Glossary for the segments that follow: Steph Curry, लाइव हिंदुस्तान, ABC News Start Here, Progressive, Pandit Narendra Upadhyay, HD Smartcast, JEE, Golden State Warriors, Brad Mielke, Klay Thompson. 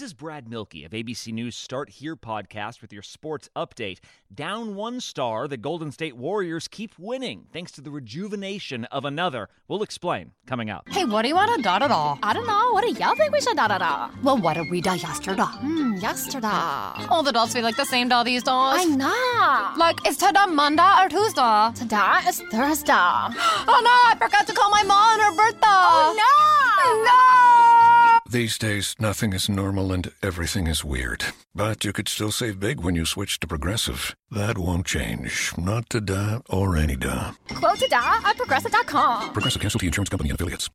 This is Brad Mielke of ABC News Start Here podcast with your sports update. Down one star, the Golden State Warriors keep winning thanks to the rejuvenation of another. We'll explain coming up. Hey, what do you want to da-da-da? I don't know. What do y'all think we should da-da-da? Well, what did we da yesterday? Yesterday. All the dolls feel like the same doll these dolls. I know. Like, is today Monday or Tuesday? Today is Thursday. Oh, no, I forgot to call my mom on her birthday. Oh, no. No. These days, nothing is normal and everything is weird. But you could still save big when you switch to Progressive. That won't change. Not today or any day. Quote today at Progressive.com. Progressive Casualty Insurance Company and affiliates.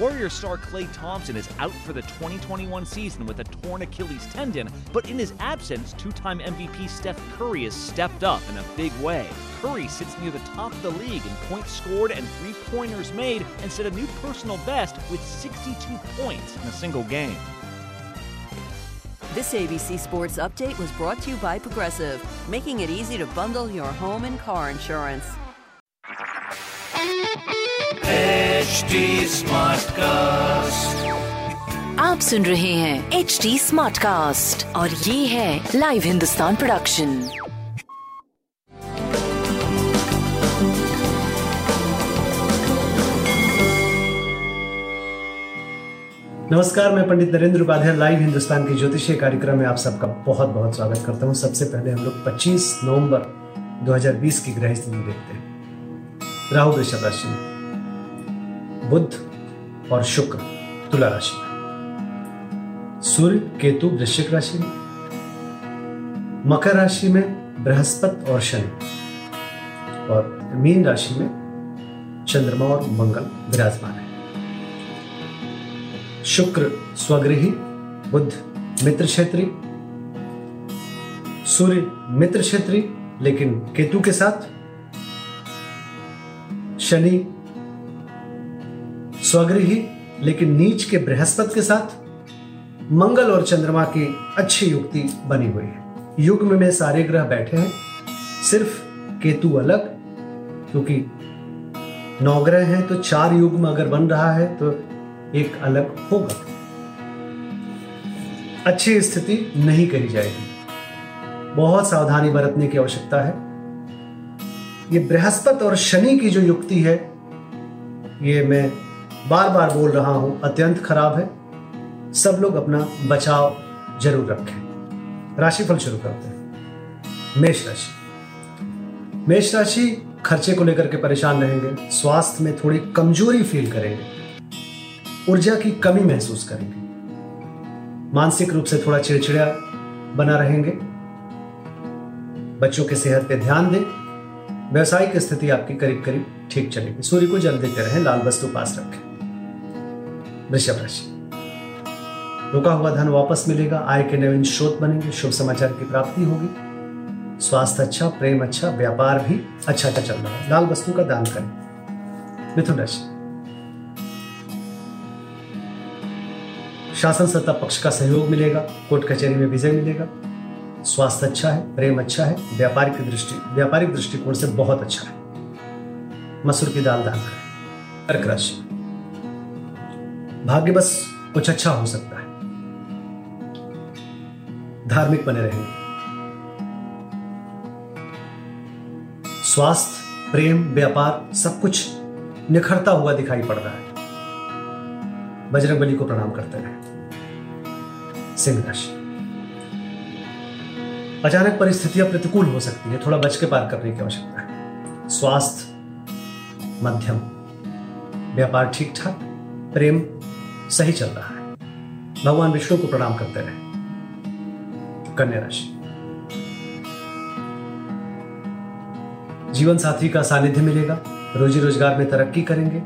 Warrior star Klay Thompson is out for the 2021 season with a torn Achilles tendon. But in his absence, two-time MVP Steph Curry has stepped up in a big way. Curry sits near the top of the league in points scored and three-pointers made and set a new personal best with 62 points in a single game. This ABC Sports Update was brought to you by Progressive, making it easy to bundle your home and car insurance. HD Smartcast. आप सुन रहे हैं HD Smartcast और ये है लाइव हिंदुस्तान production. नमस्कार, मैं Pandit Narendra Upadhyay लाइव हिंदुस्तान के ज्योतिषीय कार्यक्रम में आप सबका बहुत बहुत स्वागत करता हूँ। सबसे पहले हम लोग 25 नवंबर 2020 की ग्रह स्थिति देखते हैं। राहु वृषभ राशि में, बुध और शुक्र तुला राशि में, सूर्य केतु वृश्चिक राशि में, मकर राशि में बृहस्पति और शनि, और मीन राशि में चंद्रमा और मंगल विराजमान है। शुक्र स्वगृही, बुध मित्र क्षेत्री, सूर्य मित्र क्षेत्री लेकिन केतु के साथ, शनि स्वगृही लेकिन नीच के बृहस्पति के साथ, मंगल और चंद्रमा की अच्छी युक्ति बनी हुई है। युग्म में सारे ग्रह बैठे हैं, सिर्फ केतु अलग, क्योंकि 9 ग्रह हैं तो 4 युग्म अगर बन रहा है तो एक अलग होगा। अच्छी स्थिति नहीं कही जाएगी, बहुत सावधानी बरतने की आवश्यकता है। ये बृहस्पति और शनि की जो युक्ति है, ये मैं बार बार बोल रहा हूं, अत्यंत खराब है। सब लोग अपना बचाव जरूर रखें। राशिफल शुरू करते हैं। मेष राशि। मेष राशि खर्चे को लेकर के परेशान रहेंगे, स्वास्थ्य में थोड़ी कमजोरी फील करेंगे, ऊर्जा की कमी महसूस करेंगे, मानसिक रूप से थोड़ा चिड़चिड़ा बना रहेंगे। बच्चों के सेहत पे ध्यान दें। व्यवसायिक स्थिति आपकी करीब करीब ठीक चलेगी। सूर्य को जल देते रहें, लाल वस्तु पास रखें। वृषभ राशि। रुका हुआ धन वापस मिलेगा, आय के नवीन स्रोत बनेंगे, शुभ समाचार की प्राप्ति होगी, स्वास्थ्य अच्छा, प्रेम अच्छा, व्यापार भी अच्छा चल रहा है, लाल वस्तु का दान करें। मिथुन राशि। शासन सत्ता पक्ष का सहयोग मिलेगा, कोर्ट कचहरी में विजय मिलेगा, स्वास्थ्य अच्छा है, प्रेम अच्छा है, व्यापारिक दृष्टिकोण से बहुत अच्छा है, मसूर की दाल दान करें। कर्क राशि। भाग्य बस कुछ अच्छा हो सकता है, धार्मिक बने रहेंगे, स्वास्थ्य, प्रेम, व्यापार सब कुछ निखरता हुआ दिखाई पड़ रहा है। बजरंग बली को प्रणाम करते रहे। सिंह राशि। अचानक परिस्थितियां प्रतिकूल हो सकती है, थोड़ा बच के पार करने की आवश्यकता है। स्वास्थ्य मध्यम, व्यापार ठीक ठाक, प्रेम सही चल रहा है, भगवान विष्णु को प्रणाम करते रहे। कन्या राशि। जीवन साथी का सानिध्य मिलेगा, रोजी रोजगार में तरक्की करेंगे,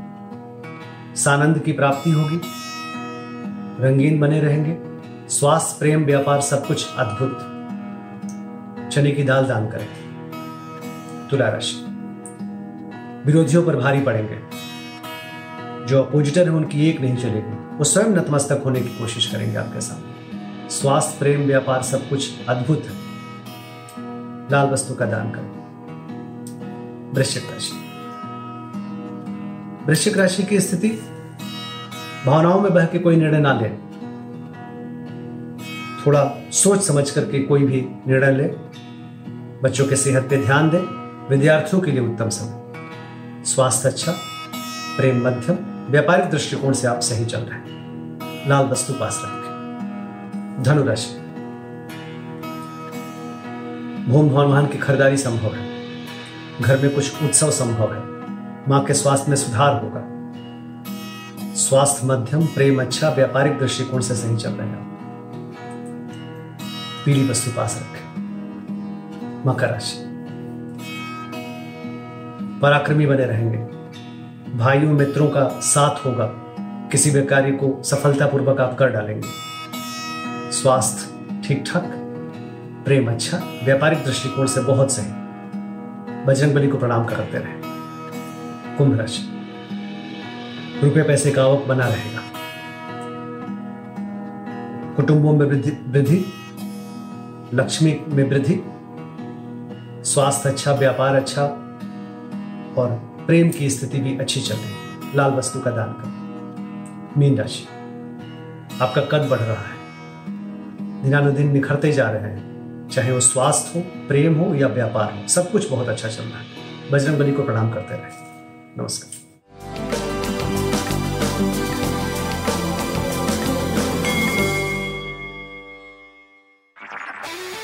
सानंद की प्राप्ति होगी, रंगीन बने रहेंगे, स्वास्थ्य, प्रेम, व्यापार सब कुछ अद्भुत, चने की दाल दान करें। तुला राशि। विरोधियों पर भारी पड़ेंगे, जो अपोजिटर है उनकी एक नहीं चलेगी, वो स्वयं नतमस्तक होने की कोशिश करेंगे आपके सामने, स्वास्थ्य, प्रेम, व्यापार सब कुछ अद्भुत है, लाल वस्तु का दान करें। वृश्चिक राशि। वृश्चिक राशि की स्थिति, भावनाओं में बह के कोई निर्णय ना लें, थोड़ा सोच समझ करके कोई भी निर्णय ले, बच्चों के सेहत पे ध्यान दें, विद्यार्थियों के लिए उत्तम समय, स्वास्थ्य अच्छा, प्रेम मध्यम, व्यापारिक दृष्टिकोण से आप सही चल रहे हैं, लाल वस्तु पास रखें। धनुराशि, भूमि भवन वाहन की खरीदारी संभव है, घर में कुछ उत्सव संभव है, मां के स्वास्थ्य में सुधार होगा, स्वास्थ्य मध्यम, प्रेम अच्छा, व्यापारिक दृष्टिकोण से सही चल रहे हैं, पीली वस्तु पास रखें। मकर राशि, पराक्रमी बने रहेंगे, भाइयों मित्रों का साथ होगा, किसी भी कार्य को सफलतापूर्वक आप कर डालेंगे, स्वास्थ्य ठीक ठाक, प्रेम अच्छा, व्यापारिक दृष्टिकोण से बहुत सही, बजरंगबली को प्रणाम करते रहें। कुंभ राशि, रुपये पैसे का आवक बना रहेगा, कुटुंबों में वृद्धि, लक्ष्मी में वृद्धि, स्वास्थ्य अच्छा, व्यापार अच्छा और प्रेम की स्थिति भी अच्छी चल रही है, लाल वस्तु का दान करें। मीन राशि, आपका कद बढ़ रहा है, दिनानुदिन निखरते जा रहे हैं, चाहे वो स्वास्थ्य हो, प्रेम हो या व्यापार हो, सब कुछ बहुत अच्छा चल रहा है, बजरंगबली को प्रणाम करते रहें। नमस्कार।